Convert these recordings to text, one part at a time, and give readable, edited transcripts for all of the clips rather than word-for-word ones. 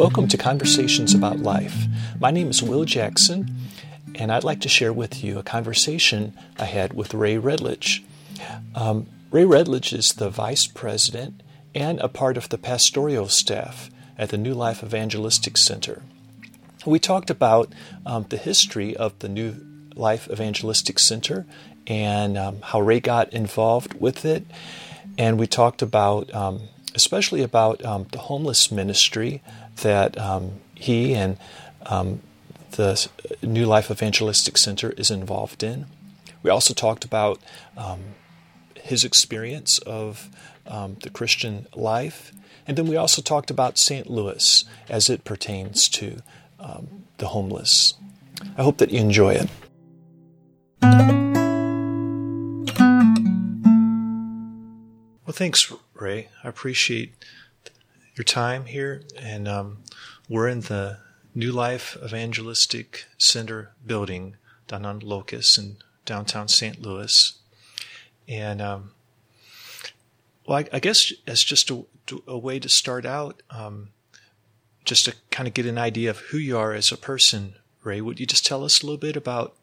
Welcome to Conversations About Life. My name is Will Jackson, and I'd like to share with you a conversation I had with Ray Redlich. Ray Redlich is the vice president and a part of the pastoral staff at the New Life Evangelistic Center. We talked about the history of the New Life Evangelistic Center and how Ray got involved with it, and we talked about especially about the homeless ministry that he and the New Life Evangelistic Center is involved in. We also talked about his experience of the Christian life. And then we also talked about St. Louis as it pertains to the homeless. I hope that you enjoy it. Well, thanks, Ray. I appreciate your time here, and we're in the New Life Evangelistic Center building down on Locust in downtown St. Louis. And I guess as just a way to start out, just to kind of get an idea of who you are as a person, Ray, would you just tell us a little bit about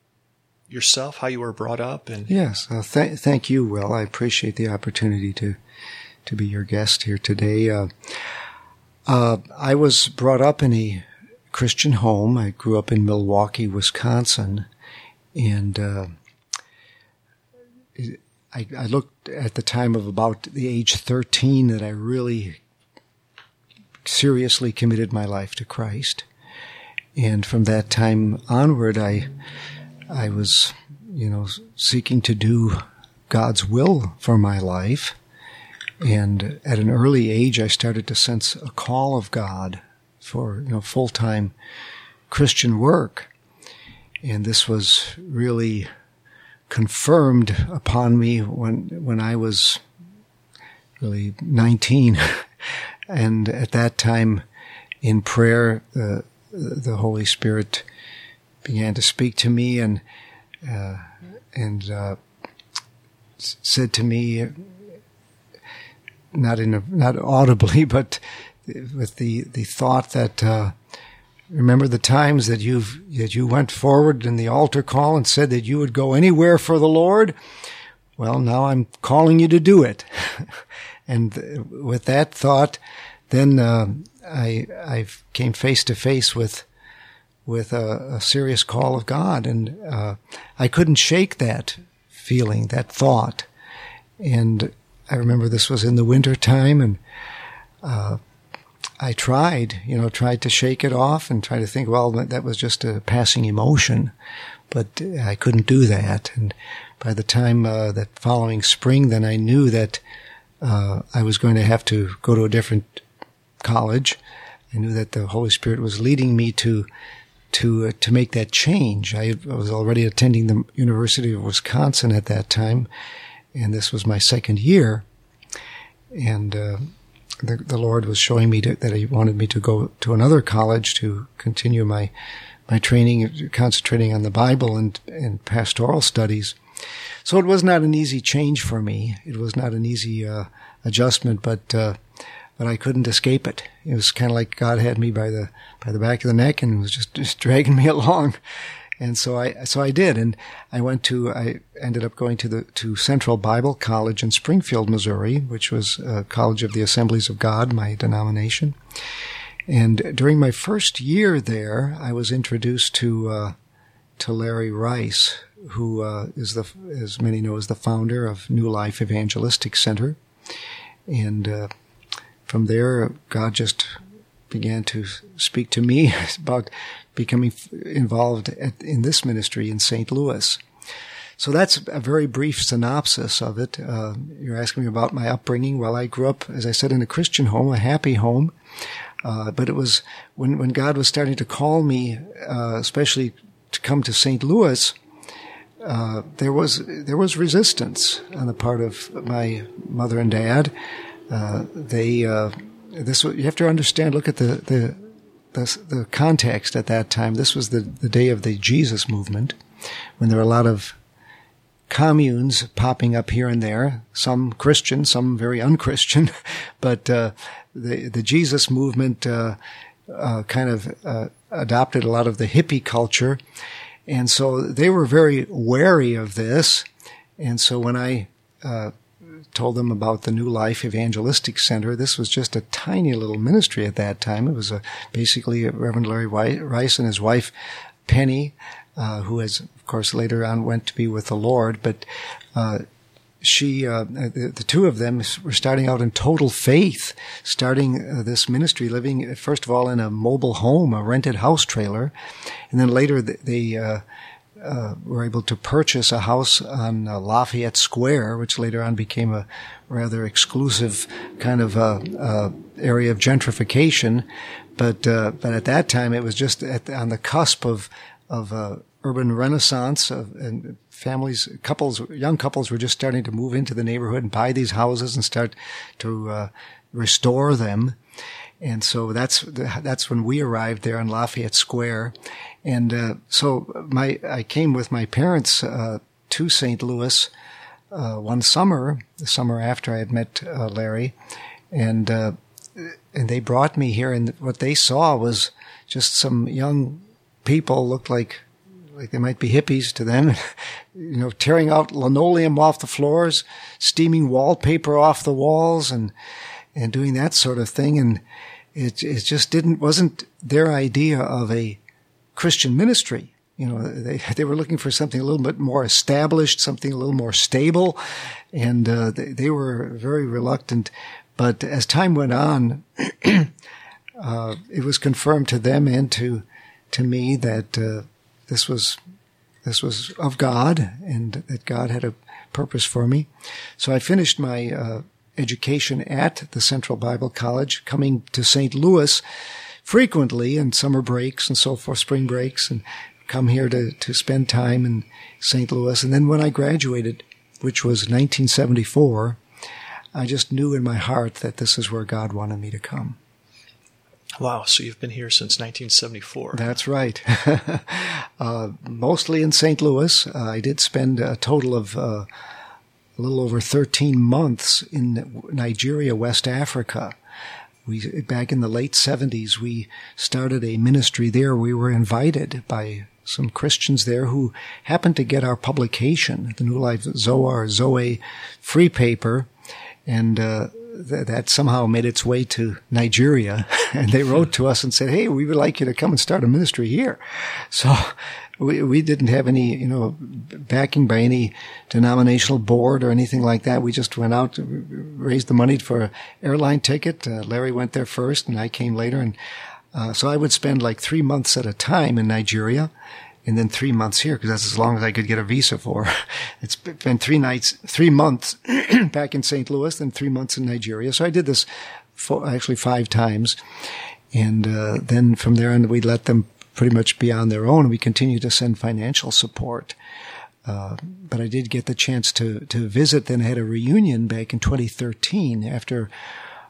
yourself, how you were brought up? And yes, thank you, Will. I appreciate the opportunity to be your guest here today. I was brought up in a Christian home. I grew up in Milwaukee, Wisconsin, and I looked at the time of about the age 13 that I really seriously committed my life to Christ. And from that time onward, I was, seeking to do God's will for my life. And at an early age, I started to sense a call of God for, full-time Christian work. And this was really confirmed upon me when I was really 19. And at that time, in prayer, the Holy Spirit began to speak to me and said to me, not audibly, but with the thought that remember the times that you went forward in the altar call and said that you would go anywhere for the Lord. Well, now I'm calling you to do it. And with that thought, then I came face to face with a serious call of God, and I couldn't shake that feeling, that thought. And I remember this was in the winter time, and I tried to shake it off and try to think, well, that was just a passing emotion, but I couldn't do that. And by the time that following spring, then I knew that I was going to have to go to a different college. I knew that the Holy Spirit was leading me to make that change. I was already attending the University of Wisconsin at that time, and this was my second year. And the Lord was showing me that He wanted me to go to another college to continue my training, concentrating on the Bible and pastoral studies. So it was not an easy change for me. It was not an easy adjustment, but I couldn't escape it. It was kind of like God had me by the back of the neck and was just dragging me along. And so I did. And I ended up going to Central Bible College in Springfield, Missouri, which was a college of the Assemblies of God, my denomination. And during my first year there, I was introduced to Larry Rice, who is as many know, is the founder of New Life Evangelistic Center. And, from there, God just began to speak to me about becoming involved in this ministry in St. Louis. So that's a very brief synopsis of it. You're asking me about my upbringing. Well, I grew up, as I said, in a Christian home, a happy home. But it was when God was starting to call me, especially to come to St. Louis, there was resistance on the part of my mother and dad. You have to understand, look at the context at that time. This was the day of the Jesus movement, when there were a lot of communes popping up here and there, some Christian, some very unchristian, but the Jesus movement kind of adopted a lot of the hippie culture. And so they were very wary of this. And so when I told them about the New Life Evangelistic Center, this was just a tiny little ministry at that time. It was basically Reverend Larry Rice and his wife, Penny, who has, of course, later on went to be with the Lord. But the two of them were starting out in total faith, starting this ministry, living, first of all, in a mobile home, a rented house trailer. And then later they were able to purchase a house on Lafayette Square, which later on became a rather exclusive kind of area of gentrification. But at that time, it was just on the cusp of urban renaissance, and families, couples, young couples were just starting to move into the neighborhood and buy these houses and start to restore them. And so that's when we arrived there on Lafayette Square. And so I came with my parents to St. Louis one summer, the summer after I had met Larry, and they brought me here. And what they saw was just some young people, looked like they might be hippies to them, you know, tearing out linoleum off the floors, steaming wallpaper off the walls, and doing that sort of thing. And it just wasn't their idea of a Christian ministry. You know, they were looking for something a little bit more established, something a little more stable. And they were very reluctant. But as time went on, it was confirmed to them and to me that this was of God, and that God had a purpose for me. So I finished my education at the Central Bible College, coming to St. Louis frequently in summer breaks and so forth, spring breaks, and come here to spend time in St. Louis. And then when I graduated, which was 1974, I just knew in my heart that this is where God wanted me to come. Wow, so you've been here since 1974. That's right. Mostly in St. Louis. I did spend a total of a little over 13 months in Nigeria, West Africa. Back in the late 70s, we started a ministry there. We were invited by some Christians there who happened to get our publication, the New Life Zohar Zoe Free Paper, and that somehow made its way to Nigeria. And they wrote to us and said, hey, we would like you to come and start a ministry here. So we didn't have any, you know, backing by any denominational board or anything like that. We just went out, raised the money for an airline ticket. Larry went there first and I came later. And so I would spend like 3 months at a time in Nigeria, and then 3 months here, because that's as long as I could get a visa for. It's been 3 months back in St. Louis, then 3 months in Nigeria. So I did this actually 5 times. And then from there on, we let them pretty much be on their own. We continued to send financial support. But I did get the chance to visit. Then I had a reunion back in 2013 after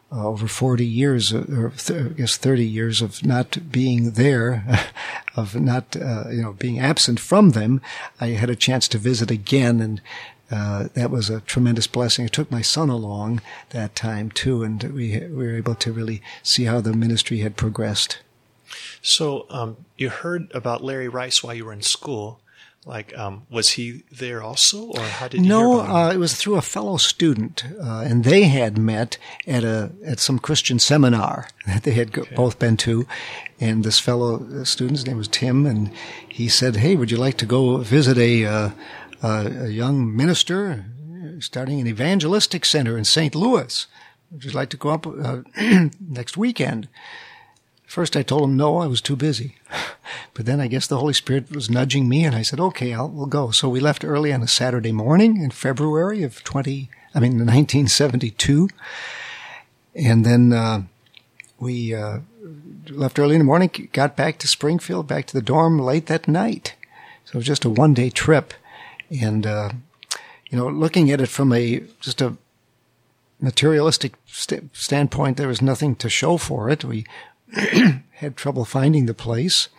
over 40 years, or I guess 30 years of not being there, of not, being absent from them. I had a chance to visit again, and that was a tremendous blessing. I took my son along that time too, and we were able to really see how the ministry had progressed. So, you heard about Larry Rice while you were in school. Like, was he there also, or how did you hear about him? No, it was through a fellow student, and they had met at some Christian seminar that they had both been to, and this fellow student's name was Tim, and he said, hey, would you like to go visit a young minister starting an evangelistic center in St. Louis? Would you like to go up next weekend? First, I told him, no, I was too busy. But then I guess the Holy Spirit was nudging me, and I said, okay, we'll go. So we left early on a Saturday morning in February of 1972. And then we left early in the morning, got back to Springfield, back to the dorm late that night. So it was just a one-day trip. And, looking at it from a materialistic standpoint, there was nothing to show for it. We had trouble finding the place.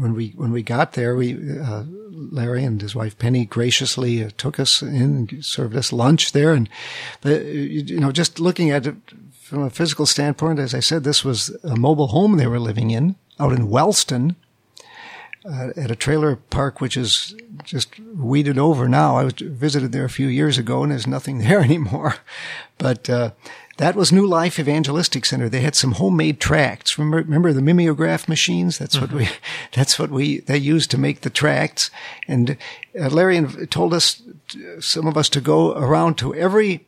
when we got there, Larry and his wife Penny graciously took us in and served us lunch there. And, just looking at it from a physical standpoint, as I said, this was a mobile home they were living in out in Wellston. At a trailer park, which is just weeded over now. I visited there a few years ago, and there's nothing there anymore. But that was New Life Evangelistic Center. They had some homemade tracts. Remember the mimeograph machines? That's what they used to make the tracts. And Larry told us, some of us, to go around to every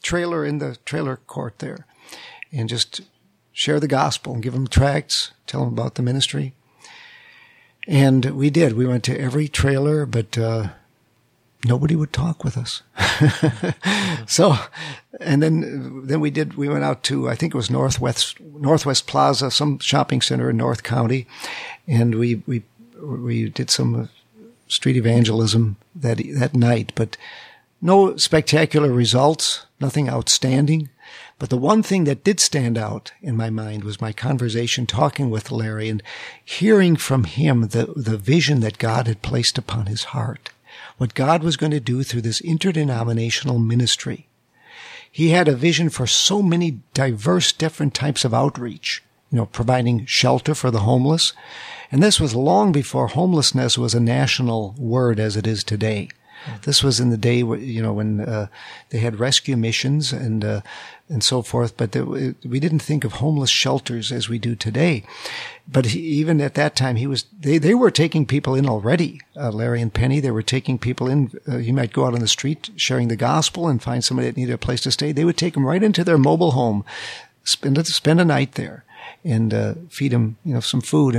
trailer in the trailer court there, and just share the gospel and give them tracts, tell them about the ministry. And we did. We went to every trailer, but nobody would talk with us. So, and then we did. We went out to, I think it was Northwest Plaza, some shopping center in North County, and we did some street evangelism that night. But no spectacular results, nothing outstanding. But the one thing that did stand out in my mind was my conversation talking with Larry and hearing from him the vision that God had placed upon his heart, what God was going to do through this interdenominational ministry. He had a vision for so many diverse different types of outreach, providing shelter for the homeless. And this was long before homelessness was a national word as it is today. This was in the day, when they had rescue missions and so forth. But we didn't think of homeless shelters as we do today. But even at that time, they were taking people in already. Larry and Penny, they were taking people in. You might go out on the street sharing the gospel and find somebody that needed a place to stay. They would take them right into their mobile home, spend a night there, and feed them, some food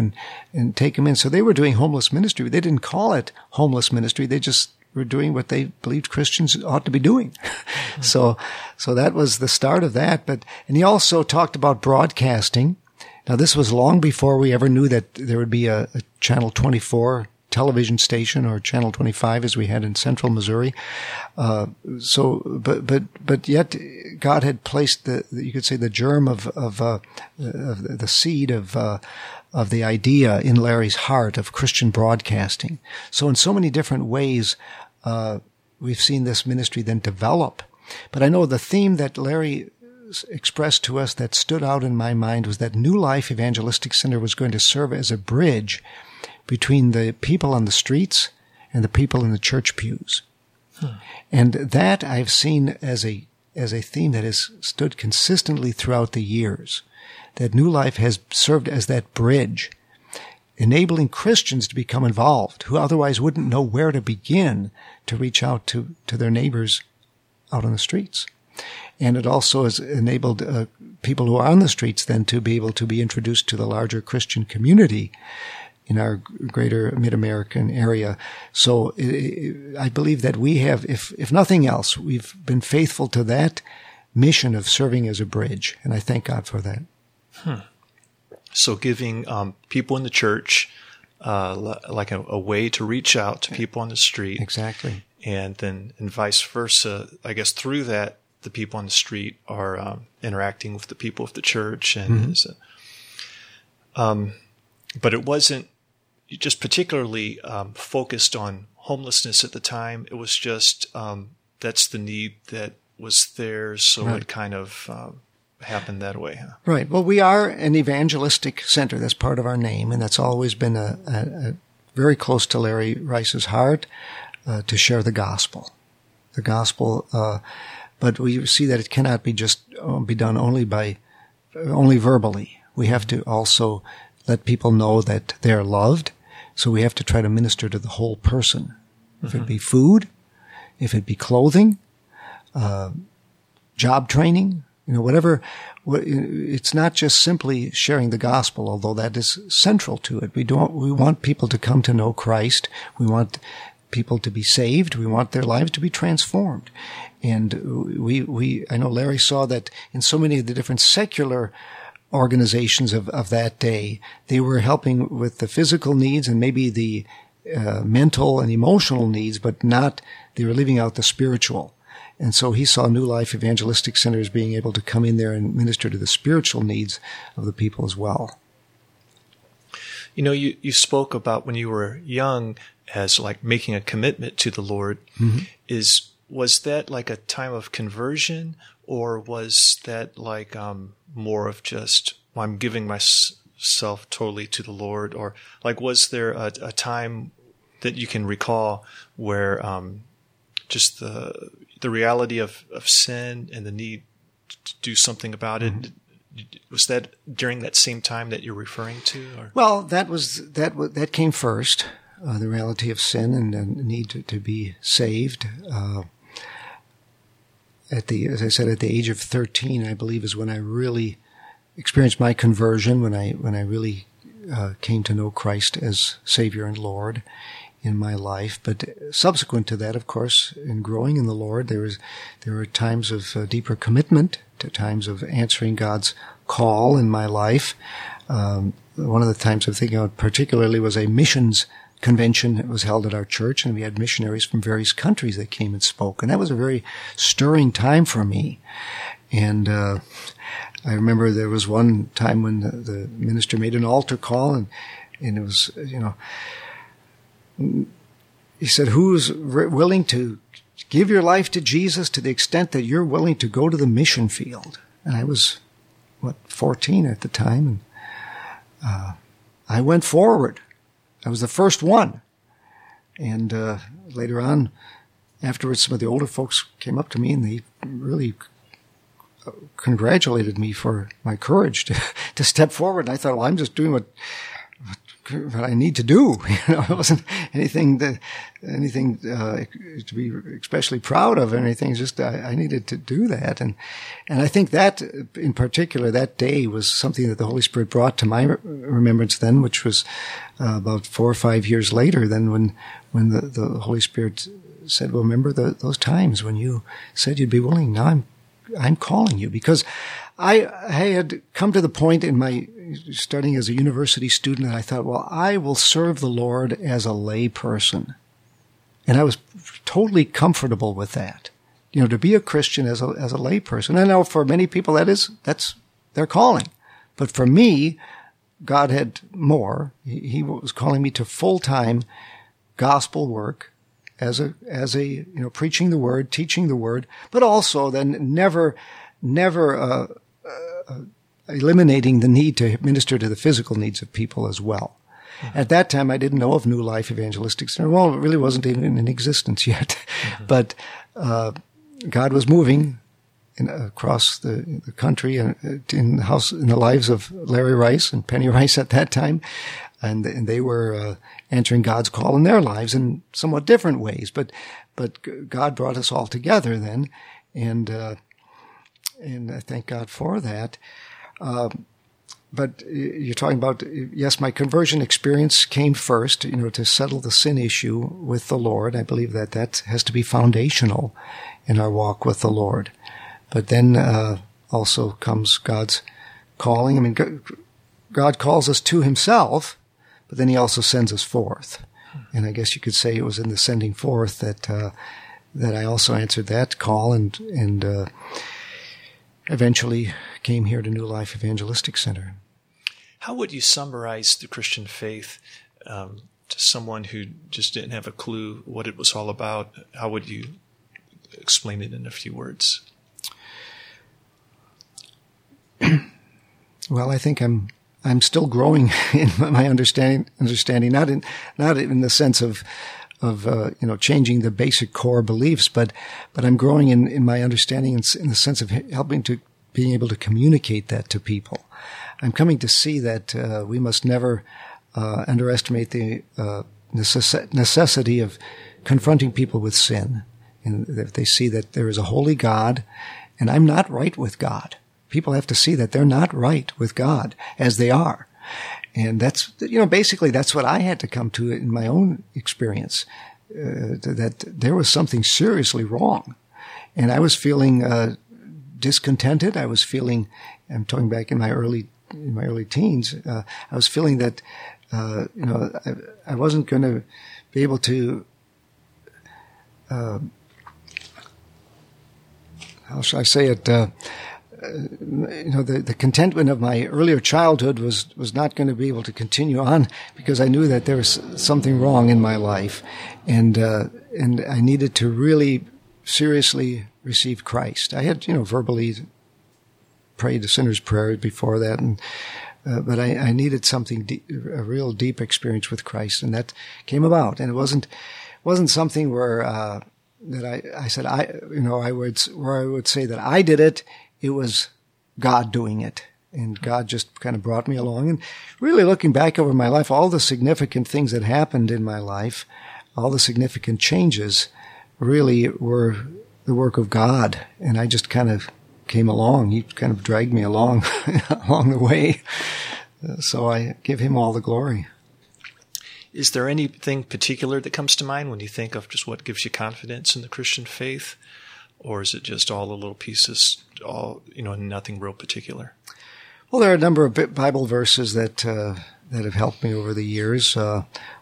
and take them in. So they were doing homeless ministry. They didn't call it homeless ministry. They just were doing what they believed Christians ought to be doing. So that was the start of that. And he also talked about broadcasting. Now, this was long before we ever knew that there would be a Channel 24 television station or Channel 25 as we had in Central Missouri. But yet God had placed the germ of the seed of the idea in Larry's heart of Christian broadcasting. So in so many different ways, we've seen this ministry then develop. But I know the theme that Larry expressed to us that stood out in my mind was that New Life Evangelistic Center was going to serve as a bridge between the people on the streets and the people in the church pews. Huh. And that I've seen as a theme that has stood consistently throughout the years, that New Life has served as that bridge, enabling Christians to become involved who otherwise wouldn't know where to begin to reach out to their neighbors out on the streets. And it also has enabled people who are on the streets then to be able to be introduced to the larger Christian community in our greater mid-American area. So I believe that we have, if nothing else, we've been faithful to that mission of serving as a bridge, and I thank God for that. Hmm. So giving people in the church like a way to reach out to people on the street. Exactly. And vice versa. I guess through that, the people on the street are interacting with the people of the church. And but it wasn't just particularly focused on homelessness at the time. It was just that's the need that was there, so right. It kind of happened that way. Huh? Right. Well, we are an evangelistic center. That's part of our name, and that's always been a very close to Larry Rice's heart to share the gospel. The gospel, but we see that it cannot be just be done only verbally. We have to also let people know that they are loved, so we have to try to minister to the whole person. If it be food, if it be clothing, job training, whatever. It's not just simply sharing the gospel, although that is central to it. We want people to come to know Christ. We want people to be saved. We want their lives to be transformed. And I know Larry saw that in so many of the different secular organizations of that day, they were helping with the physical needs and maybe the mental and emotional needs, but they were leaving out the spiritual. And so he saw New Life Evangelistic Center as being able to come in there and minister to the spiritual needs of the people as well. You know, you spoke about when you were young as like making a commitment to the Lord. Mm-hmm. Was that like a time of conversion, or was that like more of just, I'm giving myself totally to the Lord? Or like, was there a time that you can recall where just the reality of sin and the need to do something about it, mm-hmm. Was that during that same time that you're referring to? Or? Well, that came first, the reality of sin and the need to be saved. As I said, at the age of 13, I believe, is when I really experienced my conversion. When I really came to know Christ as Savior and Lord in my life. But subsequent to that, of course, in growing in the Lord, there were times of deeper commitment, to times of answering God's call in my life. One of the times I'm thinking of particularly was a missions convention that was held at our church, and we had missionaries from various countries that came and spoke. And that was a very stirring time for me. And I remember there was one time when the minister made an altar call, and it was, he said, who's willing to give your life to Jesus to the extent that you're willing to go to the mission field? And I was, 14 at the time, and I went forward. I was the first one. And later on, afterwards, some of the older folks came up to me, and they really congratulated me for my courage to step forward. And I thought, well, I'm just doing what I need to do. It wasn't anything to be especially proud of or anything. It's just I needed to do that, and I think that in particular that day was something that the Holy Spirit brought to my remembrance then, which was about 4 or 5 years later. Then when the Holy Spirit said, "Well, remember those times when you said you'd be willing. Now I'm calling you," because I had come to the point in my starting as a university student, and I thought, well, I will serve the Lord as a lay person. And I was totally comfortable with that, to be a Christian as a lay person. I know for many people that's their calling. But for me, God had more. He was calling me to full-time gospel work as a preaching the word, teaching the word, but also then never eliminating the need to minister to the physical needs of people as well. Mm-hmm. At that time, I didn't know of New Life Evangelistic Center. Well, it really wasn't even in existence yet. Mm-hmm. But God was moving across the country and in the lives of Larry Rice and Penny Rice at that time. And they were answering God's call in their lives in somewhat different ways. But God brought us all together then. And I thank God for that. But you're talking about, yes, my conversion experience came first, to settle the sin issue with the Lord. I believe that has to be foundational in our walk with the Lord. But then also comes God's calling. I mean, God calls us to himself, but then he also sends us forth. And I guess you could say it was in the sending forth that I also answered that call and eventually came here to New Life Evangelistic Center. How would you summarize the Christian faith to someone who just didn't have a clue what it was all about? How would you explain it in a few words? Well, I think I'm still growing in my understanding, not in the sense of changing the basic core beliefs, but I'm growing in my understanding in the sense of helping to being able to communicate that to people. I'm coming to see that we must never underestimate the necessity of confronting people with sin, and that they see that there is a holy God, and I'm not right with God. People have to see that they're not right with God as they are. And that's, basically that's what I had to come to in my own experience, that there was something seriously wrong. And I was feeling discontented. I was feeling, I'm talking back in my early teens, I was feeling that, I wasn't going to be able to, how shall I say it, the contentment of my earlier childhood was not going to be able to continue on because I knew that there was something wrong in my life, and I needed to really seriously receive Christ. I had verbally prayed a sinner's prayer before that, but I needed something a real deep experience with Christ, and that came about. And it wasn't something where that I said I would say that I did it. It was God doing it, and God just kind of brought me along. And really looking back over my life, all the significant things that happened in my life, all the significant changes really were the work of God. And I just kind of came along. He kind of dragged me along along the way. So I give him all the glory. Is there anything particular that comes to mind when you think of just what gives you confidence in the Christian faith? Or is it just all the little pieces, all nothing real particular? Well, there are a number of Bible verses that have helped me over the years.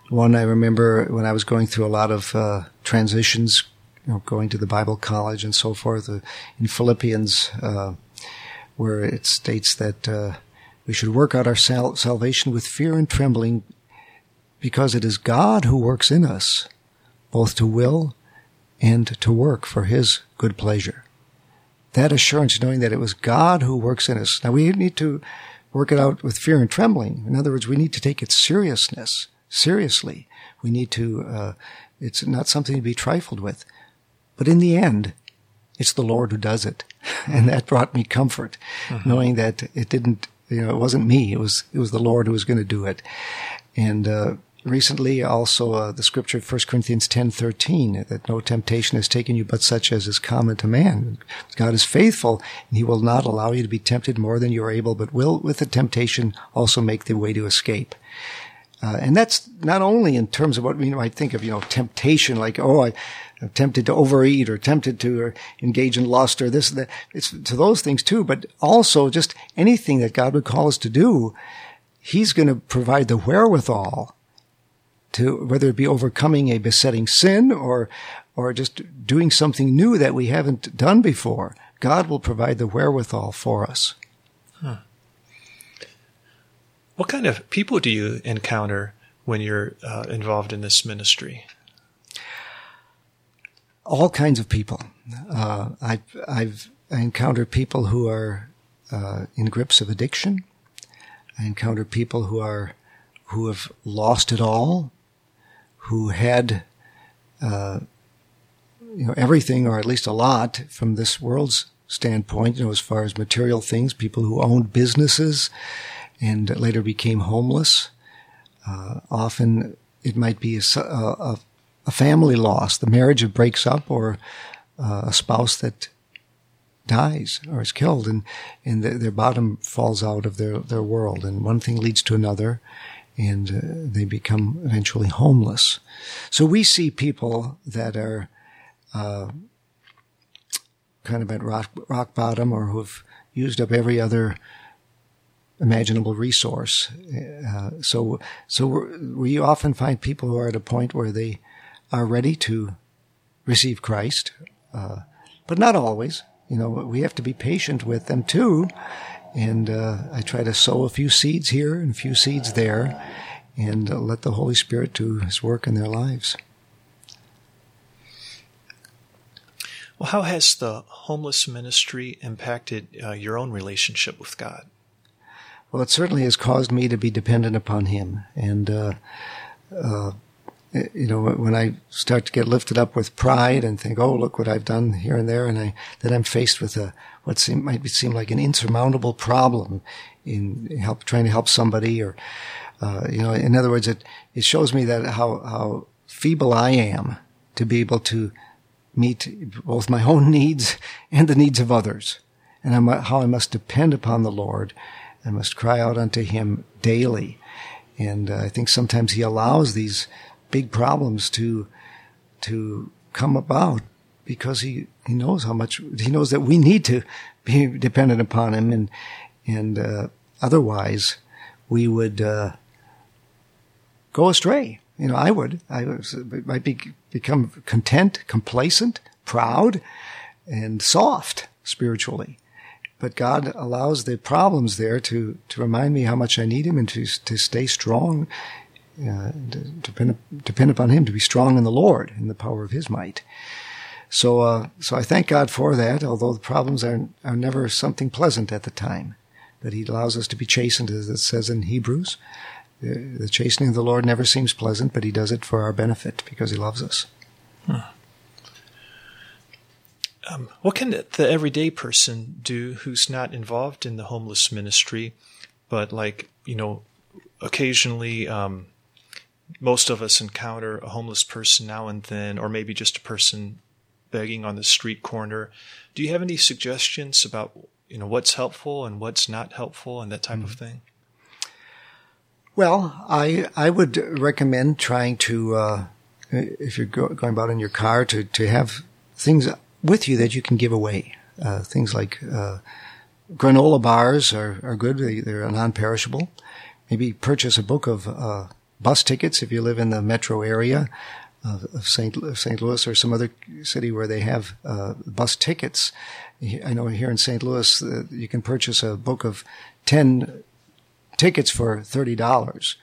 One I remember when I was going through a lot of transitions, going to the Bible college and so forth. In Philippians, where it states that we should work out our salvation with fear and trembling, because it is God who works in us, both to will and to work for his good pleasure. That assurance, knowing that it was God who works in us. Now, we need to work it out with fear and trembling. In other words, we need to take its seriously. We need to, it's not something to be trifled with. But in the end, it's the Lord who does it. Mm-hmm. And that brought me comfort, knowing that it didn't, it wasn't me. It was the Lord who was going to do it. And, recently, also the scripture of 1 Corinthians 10, 13, that no temptation has taken you but such as is common to man. God is faithful, and he will not allow you to be tempted more than you are able, but will, with the temptation, also make the way to escape. And that's not only in terms of what we might think of, temptation, like, I'm tempted to overeat or tempted to engage in lust or this and that. It's to those things, too, but also just anything that God would call us to do, he's going to provide the wherewithal to, whether it be overcoming a besetting sin or just doing something new that we haven't done before. God will provide the wherewithal for us. Huh. What kind of people do you encounter when you're involved in this ministry? All kinds of people. I encounter people who are in grips of addiction. I encounter people who have lost it all, who had everything, or at least a lot, from this world's standpoint, as far as material things, people who owned businesses and later became homeless. Often it might be a family loss, the marriage that breaks up, or a spouse that dies or is killed, and their bottom falls out of their world, and one thing leads to another, and they become eventually homeless. So we see people that are kind of at rock bottom, or who've used up every other imaginable resource. So we often find people who are at a point where they are ready to receive Christ, but not always. We have to be patient with them, too. And I try to sow a few seeds here and a few seeds there, and let the Holy Spirit do his work in their lives. Well, how has the homeless ministry impacted your own relationship with God? Well, it certainly has caused me to be dependent upon him. And, when I start to get lifted up with pride and think, look what I've done here and there, and then I'm faced with what might seem like an insurmountable problem in trying to help somebody, or, in other words, it shows me that how feeble I am to be able to meet both my own needs and the needs of others, and how I must depend upon the Lord. I must cry out unto him daily. And I think sometimes he allows these big problems to come about because he knows that we need to be dependent upon him, and otherwise we would go astray. I might become content, complacent, proud, and soft spiritually. But God allows the problems there to remind me how much I need Him and to stay strong, depend upon Him, to be strong in the Lord, in the power of His might. So I thank God for that, although the problems are never something pleasant at the time, that He allows us to be chastened, as it says in Hebrews. The chastening of the Lord never seems pleasant, but He does it for our benefit because He loves us. Huh. What can the everyday person do who's not involved in the homeless ministry, but occasionally most of us encounter a homeless person now and then, or maybe just a person begging on the street corner. Do you have any suggestions about, what's helpful and what's not helpful and that type of thing? Well, I would recommend trying to, if you're going about in your car, to have things with you that you can give away. Things like granola bars are good. They're non-perishable. Maybe purchase a book of bus tickets if you live in the metro area of St. Louis or some other city where they have bus tickets. I know here in St. Louis you can purchase a book of 10 tickets for $30.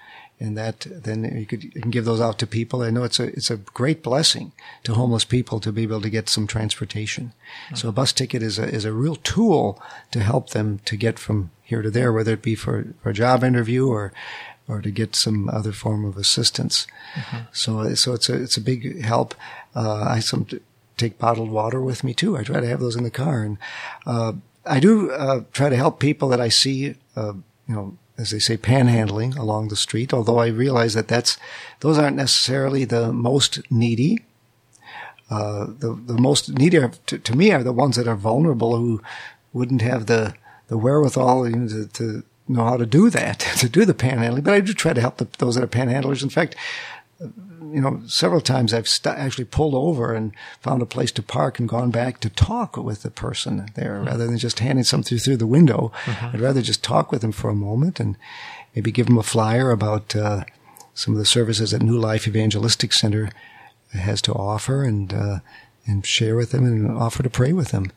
And that, then you can give those out to people. I know it's a great blessing to homeless people to be able to get some transportation. Mm-hmm. So a bus ticket is a real tool to help them to get from here to there, whether it be for a job interview or to get some other form of assistance. Mm-hmm. So it's a big help. I take bottled water with me too. I try to have those in the car, and I do try to help people that I see. As they say, panhandling along the street, although I realize that those aren't necessarily the most needy. The most needy to me are the ones that are vulnerable, who wouldn't have the wherewithal to know how to do that, to do the panhandling. But I do try to help those that are panhandlers. In fact, several times I've actually pulled over and found a place to park and gone back to talk with the person there, mm-hmm. rather than just handing something through the window. Mm-hmm. I'd rather just talk with them for a moment and maybe give them a flyer about some of the services that New Life Evangelistic Center has to offer, and share with them and offer to pray with them.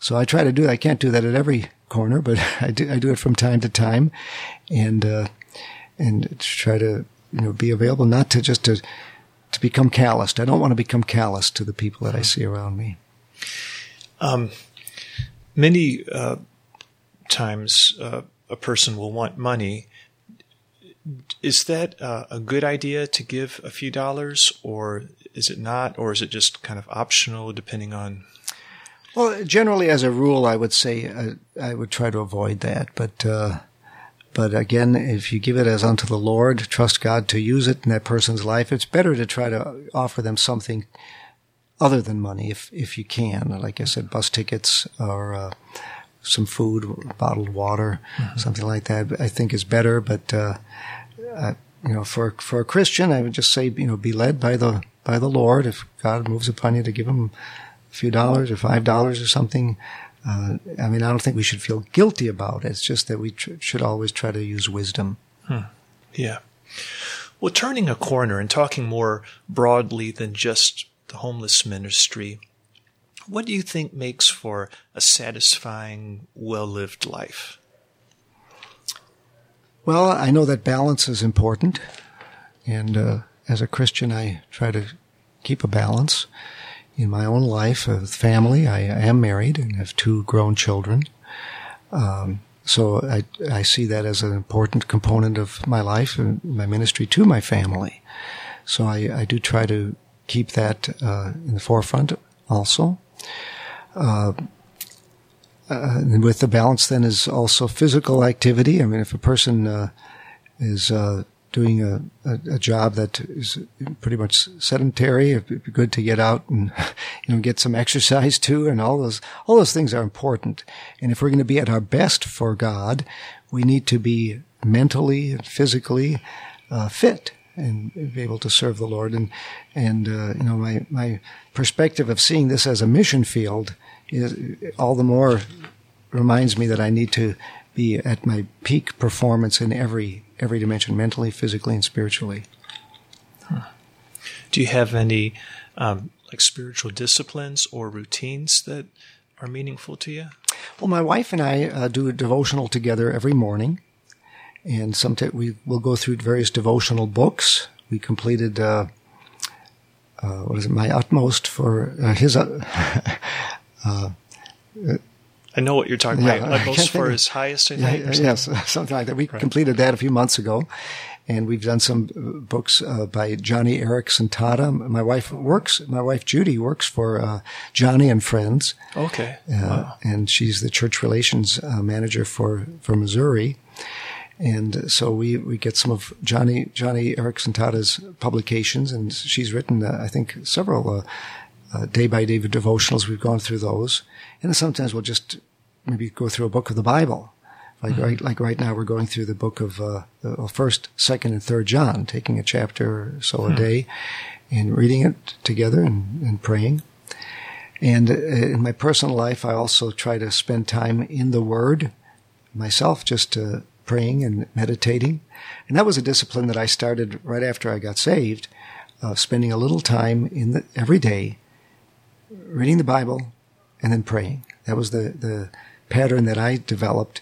So I try to do that. I can't do that at every corner, but I do it from time to time, and try to be available, not to just to become calloused. I don't want to become calloused to the people that I see around me. Many times a person will want money. Is that a good idea to give a few dollars, or is it not? Or is it just kind of optional depending on? Well, generally as a rule, I would say I would try to avoid that, But again, if you give it as unto the Lord, trust God to use it in that person's life, it's better to try to offer them something other than money if you can. Like I said, bus tickets or some food, bottled water, mm-hmm. something like that I think is better. But, for a Christian, I would just say, be led by the Lord. If God moves upon you to give him a few dollars or $5 or something, I don't think we should feel guilty about it. It's just that we should always try to use wisdom. Hmm. Yeah. Well, turning a corner and talking more broadly than just the homeless ministry, what do you think makes for a satisfying, well-lived life? Well, I know that balance is important. And as a Christian, I try to keep a balance. In my own life, with family, I am married and have 2 grown children. So I see that as an important component of my life and my ministry to my family. So I do try to keep that in the forefront also. And with the balance then is also physical activity. I mean, if a person is doing a job that is pretty much sedentary, it'd be good to get out and get some exercise too, and all those things are important. And if we're going to be at our best for God, we need to be mentally and physically fit and be able to serve the Lord. And my perspective of seeing this as a mission field is all the more reminds me that I need to be at my peak performance in every dimension, mentally, physically, and spiritually. Huh. Do you have any spiritual disciplines or routines that are meaningful to you? Well, my wife and I do a devotional together every morning, and sometimes we will go through various devotional books. We completed My Utmost for his. I know what you're talking about. Utmost for his highest, I think. Yes, something like that. We completed that a few months ago. And we've done some books by Joni Eareckson Tada. My wife Judy works for Johnny and Friends. Okay. Wow. And she's the church relations manager for Missouri. And so we get some of Joni Eareckson Tada's publications, and she's written, I think, several day-by-day devotionals. We've gone through those. And then sometimes we'll just maybe go through a book of the Bible. Right now, we're going through the book of First, Second, and Third John, taking a chapter or so a day, and reading it together and praying. And in my personal life, I also try to spend time in the Word myself, just praying and meditating. And that was a discipline that I started right after I got saved, spending a little time every day, reading the Bible, and then praying. That was the pattern that I developed.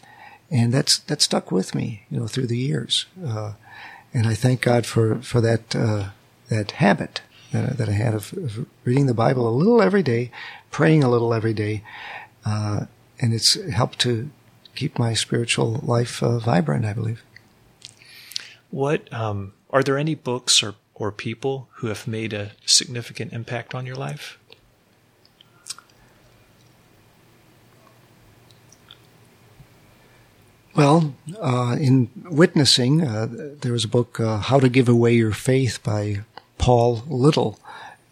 And that stuck with me, through the years, and I thank God for that habit that I had of reading the Bible a little every day, praying a little every day, and it's helped to keep my spiritual life vibrant, I believe. What are there any books or people who have made a significant impact on your life? Well, in witnessing, there was a book, How to Give Away Your Faith by Paul Little.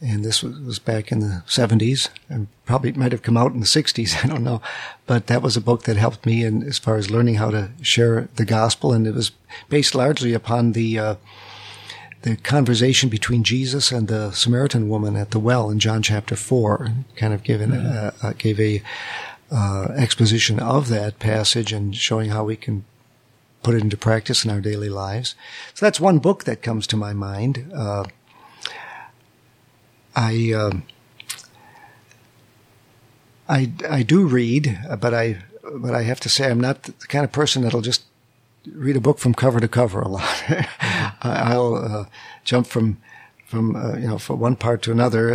And this was back in the 70s, and probably might have come out in the 60s. I don't know. But that was a book that helped me in, as far as learning how to share the gospel. And it was based largely upon the conversation between Jesus and the Samaritan woman at the well in John chapter 4, kind of gave an exposition of that passage and showing how we can put it into practice in our daily lives. So that's one book that comes to my mind. I do read, but I have to say I'm not the kind of person that'll just read a book from cover to cover a lot. I'll jump from one part to another,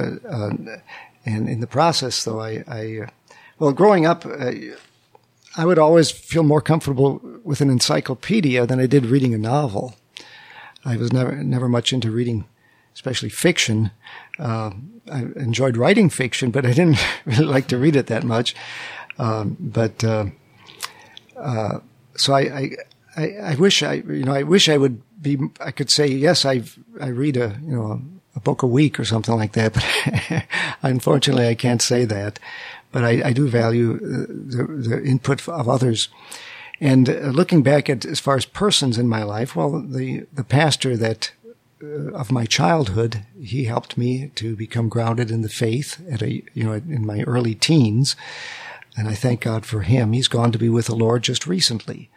and in the process, though, well, growing up, I would always feel more comfortable with an encyclopedia than I did reading a novel. I was never much into reading, especially fiction. I enjoyed writing fiction, but I didn't really like to read it that much. So I wish I would be. I could say yes, I read a book a week or something like that. But unfortunately, I can't say that. But I do value the input of others. And looking back at as far as persons in my life, well, the pastor that of my childhood, he helped me to become grounded in the faith at in my early teens, and I thank God for him. He's gone to be with the Lord just recently,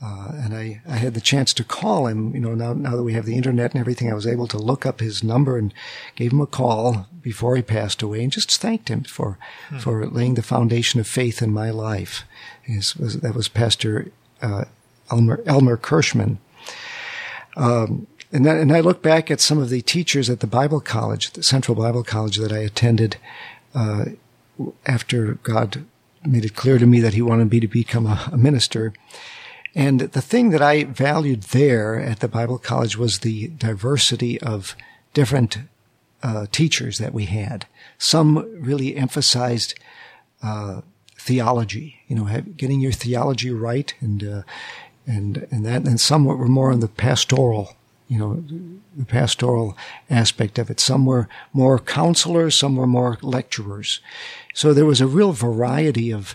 and I had the chance to call him. Now that we have the internet and everything, I was able to look up his number and gave him a call before he passed away, and just thanked him for laying the foundation of faith in my life. That was Pastor Elmer Kirschman. And I look back at some of the teachers at the Bible College, the Central Bible College that I attended after God made it clear to me that he wanted me to become a minister. And the thing that I valued there at the Bible College was the diversity of different teachers that we had. Some really emphasized theology, getting your theology right, and that. And some were more on the pastoral, the pastoral aspect of it. Some were more counselors, some were more lecturers. So there was a real variety of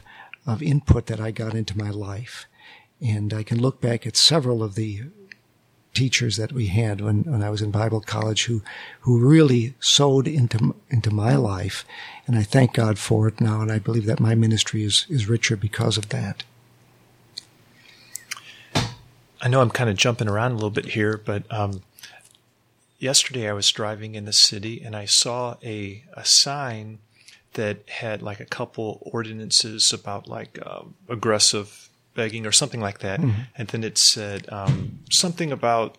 input that I got into my life, and I can look back at several of the teachers that we had when I was in Bible college who really sowed into my life, and I thank God for it now, and I believe that my ministry is richer because of that. I know I'm kind of jumping around a little bit here, but yesterday I was driving in the city and I saw a sign that had like a couple ordinances about like aggressive begging or something like that. Mm-hmm. And then it said something about,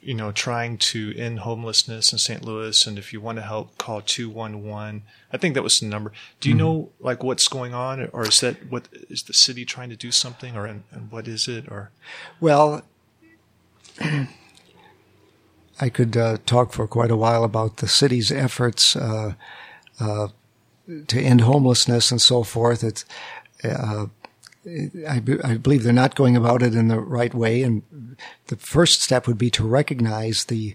you know, trying to end homelessness in St. Louis. And if you want to help, call 211. I think that was the number. Do you mm-hmm. know like what's going on, or is that what is the city trying to do something, or and what is it? Or well, I could talk for quite a while about the city's efforts to end homelessness and so forth. It's I believe they're not going about it in the right way, and the first step would be to recognize the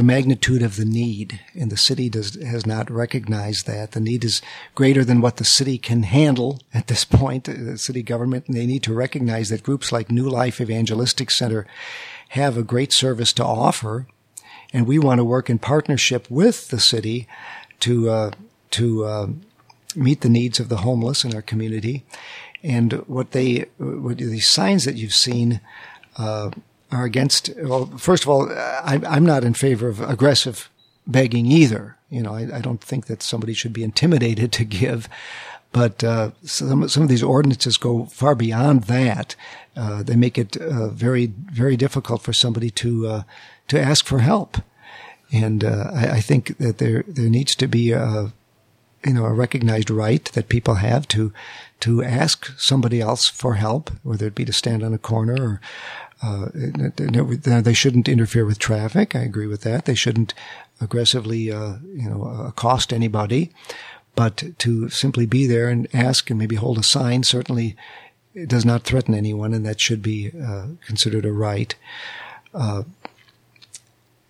magnitude of the need, and the city has not recognized that. The need is greater than what the city can handle at this point, the city government, and they need to recognize that groups like New Life Evangelistic Center have a great service to offer, and we want to work in partnership with the city to meet the needs of the homeless in our community. And what the signs that you've seen are against. Well, first of all, I'm not in favor of aggressive begging either. You know, I don't think that somebody should be intimidated to give. But some of these ordinances go far beyond that. They make it very, very difficult for somebody to ask for help. And I think that there needs to be a recognized right that people have to ask somebody else for help, whether it be to stand on a corner or, they shouldn't interfere with traffic. I agree with that. They shouldn't aggressively, accost anybody, but to simply be there and ask and maybe hold a sign certainly does not threaten anyone, and that should be, considered a right.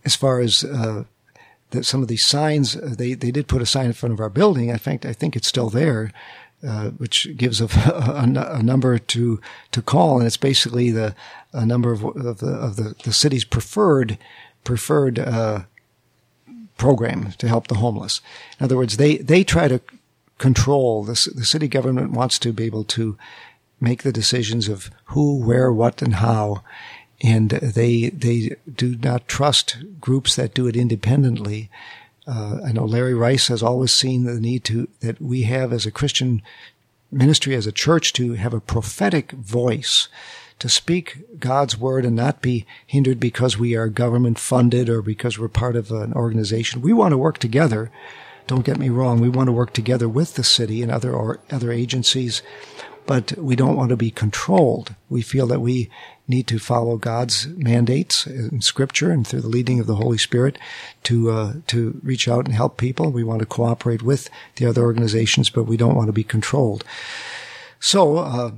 As far as, that some of these signs, they did put a sign in front of our building. In fact, I think it's still there, which gives a number to call, and it's basically a number of the city's preferred program to help the homeless. In other words, they try to control this. The city government wants to be able to make the decisions of who, where, what, and how. And they do not trust groups that do it independently. I know Larry Rice has always seen the need that we have as a Christian ministry, as a church, to have a prophetic voice, to speak God's word and not be hindered because we are government funded or because we're part of an organization. We want to work together. Don't get me wrong. We want to work together with the city and other agencies, but we don't want to be controlled. We feel that we need to follow God's mandates in Scripture and through the leading of the Holy Spirit to reach out and help people. We want to cooperate with the other organizations, but we don't want to be controlled. So,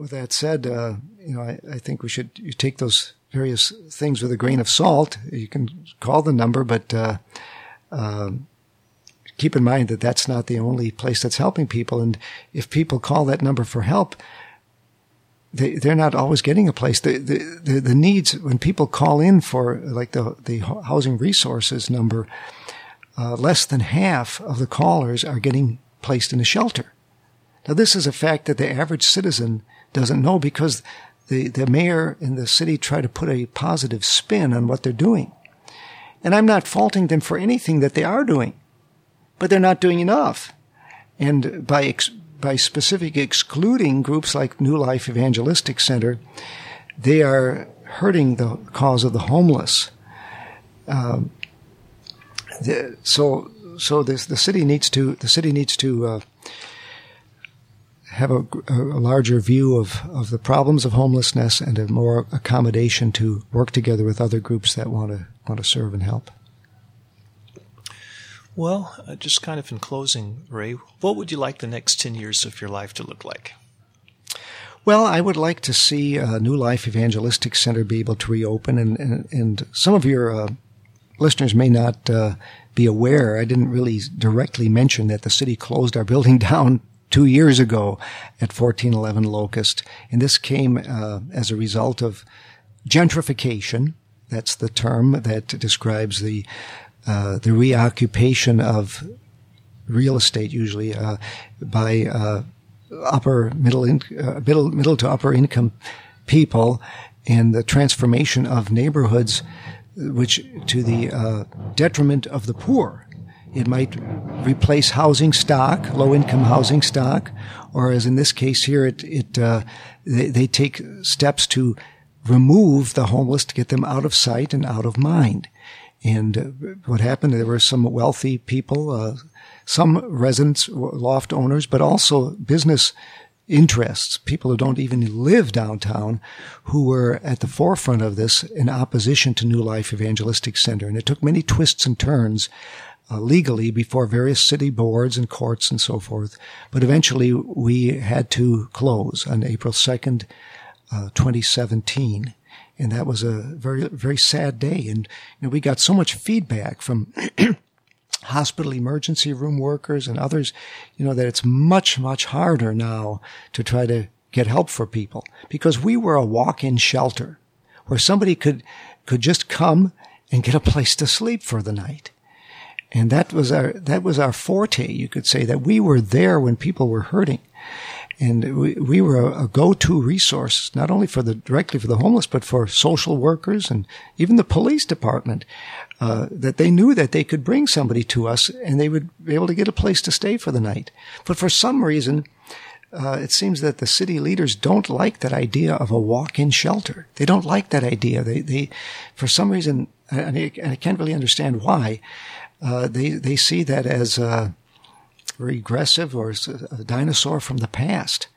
with that said, I think you take those various things with a grain of salt. You can call the number, but keep in mind that that's not the only place that's helping people. And if people call that number for help, they're not always getting a place. The needs, when people call in for like the housing resources number, less than half of the callers are getting placed in a shelter. Now, this is a fact that the average citizen doesn't know, because the mayor and the city try to put a positive spin on what they're doing. And I'm not faulting them for anything that they are doing, but they're not doing enough. And by specific excluding groups like New Life Evangelistic Center, they are hurting the cause of the homeless. The city needs to have a larger view of the problems of homelessness and a more accommodation to work together with other groups that want to serve and help. Well, just kind of in closing, Ray, what would you like the next 10 years of your life to look like? Well, I would like to see New Life Evangelistic Center be able to reopen. And some of your listeners may not be aware. I didn't really directly mention that the city closed our building down 2 years ago at 1411 Locust. And this came as a result of gentrification. That's the term that describes the reoccupation of real estate, usually by middle to upper income people, and the transformation of neighborhoods, which to the detriment of the poor. It might replace housing stock, low-income housing stock, or as in this case here, they take steps to remove the homeless to get them out of sight and out of mind. And what happened, there were some wealthy people, some residents, loft owners, but also business interests, people who don't even live downtown, who were at the forefront of this in opposition to New Life Evangelistic Center. And it took many twists and turns legally before various city boards and courts and so forth. But eventually we had to close on April 2nd, 2017. And that was a very, very sad day. And we got so much feedback from hospital emergency room workers and others, that it's much, much harder now to try to get help for people, because we were a walk-in shelter where somebody could just come and get a place to sleep for the night. And that was our forte, you could say, that we were there when people were hurting. And we were a go-to resource, not only directly for the homeless, but for social workers and even the police department, that they knew that they could bring somebody to us and they would be able to get a place to stay for the night. But for some reason, it seems that the city leaders don't like that idea of a walk-in shelter. They don't like that idea. They for some reason, and I can't really understand why, they see that as, regressive or a dinosaur from the past.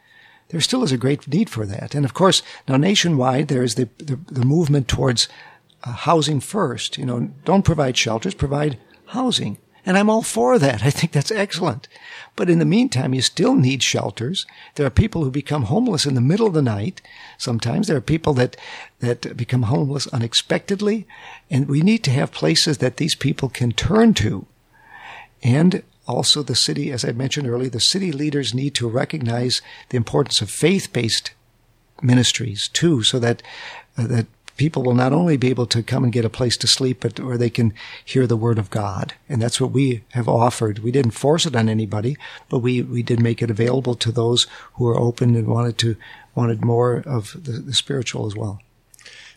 There still is a great need for that. And of course, now nationwide, there is the movement towards housing first. Don't provide shelters, provide housing. And I'm all for that. I think that's excellent. But in the meantime, you still need shelters. There are people who become homeless in the middle of the night. Sometimes there are people that become homeless unexpectedly. And we need to have places that these people can turn to. And also, the city, as I mentioned earlier, the city leaders need to recognize the importance of faith-based ministries, too, so that people will not only be able to come and get a place to sleep, but where they can hear the Word of God. And that's what we have offered. We didn't force it on anybody, but we did make it available to those who are open and wanted more of the spiritual as well.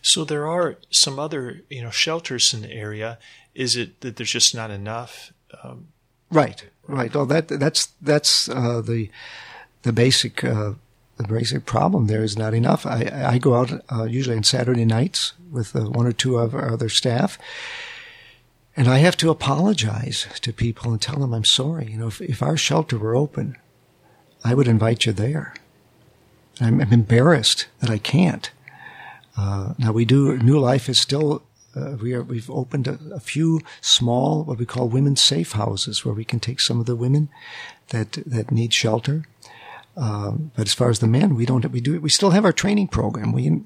So there are some other, shelters in the area. Is it that there's just not enough? Right. Well, that's the basic problem. There is not enough. I go out usually on Saturday nights with one or two of our other staff, and I have to apologize to people and tell them I'm sorry. If our shelter were open, I would invite you there. I'm embarrassed that I can't. Now we do. New Life is still. We've opened a few small, what we call women's safe houses, where we can take some of the women that need shelter. But as far as the men, we still have our training program. We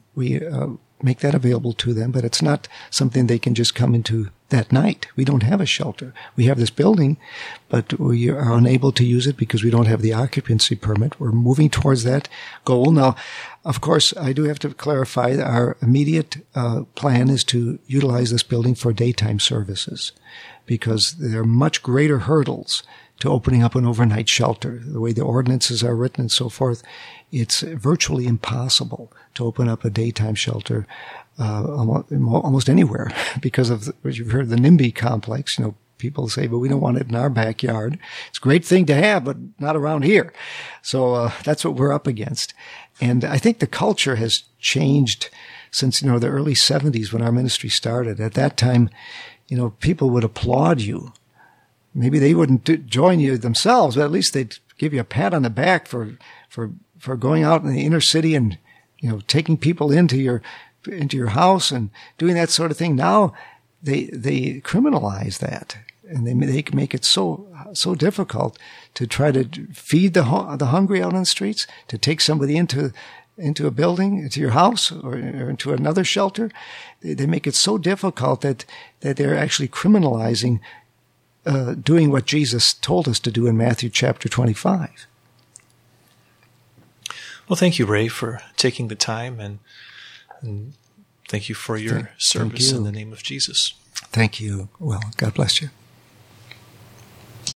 make that available to them, but it's not something they can just come into that night. We don't have a shelter. We have this building, but we are unable to use it because we don't have the occupancy permit. We're moving towards that goal. Now, of course, I do have to clarify that our immediate plan is to utilize this building for daytime services, because there are much greater hurdles to opening up an overnight shelter. The way the ordinances are written and so forth, it's virtually impossible to open up a daytime shelter almost anywhere because of, as you've heard, the NIMBY complex. People say, but we don't want it in our backyard. It's a great thing to have, but not around here. So that's what we're up against. And I think the culture has changed since, the early 70s when our ministry started. At that time, people would applaud you. Maybe they wouldn't join you themselves, but at least they'd give you a pat on the back for going out in the inner city and, taking people into your house and doing that sort of thing. Now they criminalize that, and they make it so difficult to try to feed the hungry out on the streets, to take somebody into a building, into your house, or into another shelter. They make it so difficult that they're actually criminalizing doing what Jesus told us to do in Matthew chapter 25. Well, thank you, Ray, for taking the time, and thank you for your service in the name of Jesus. Thank you. Well, God bless you.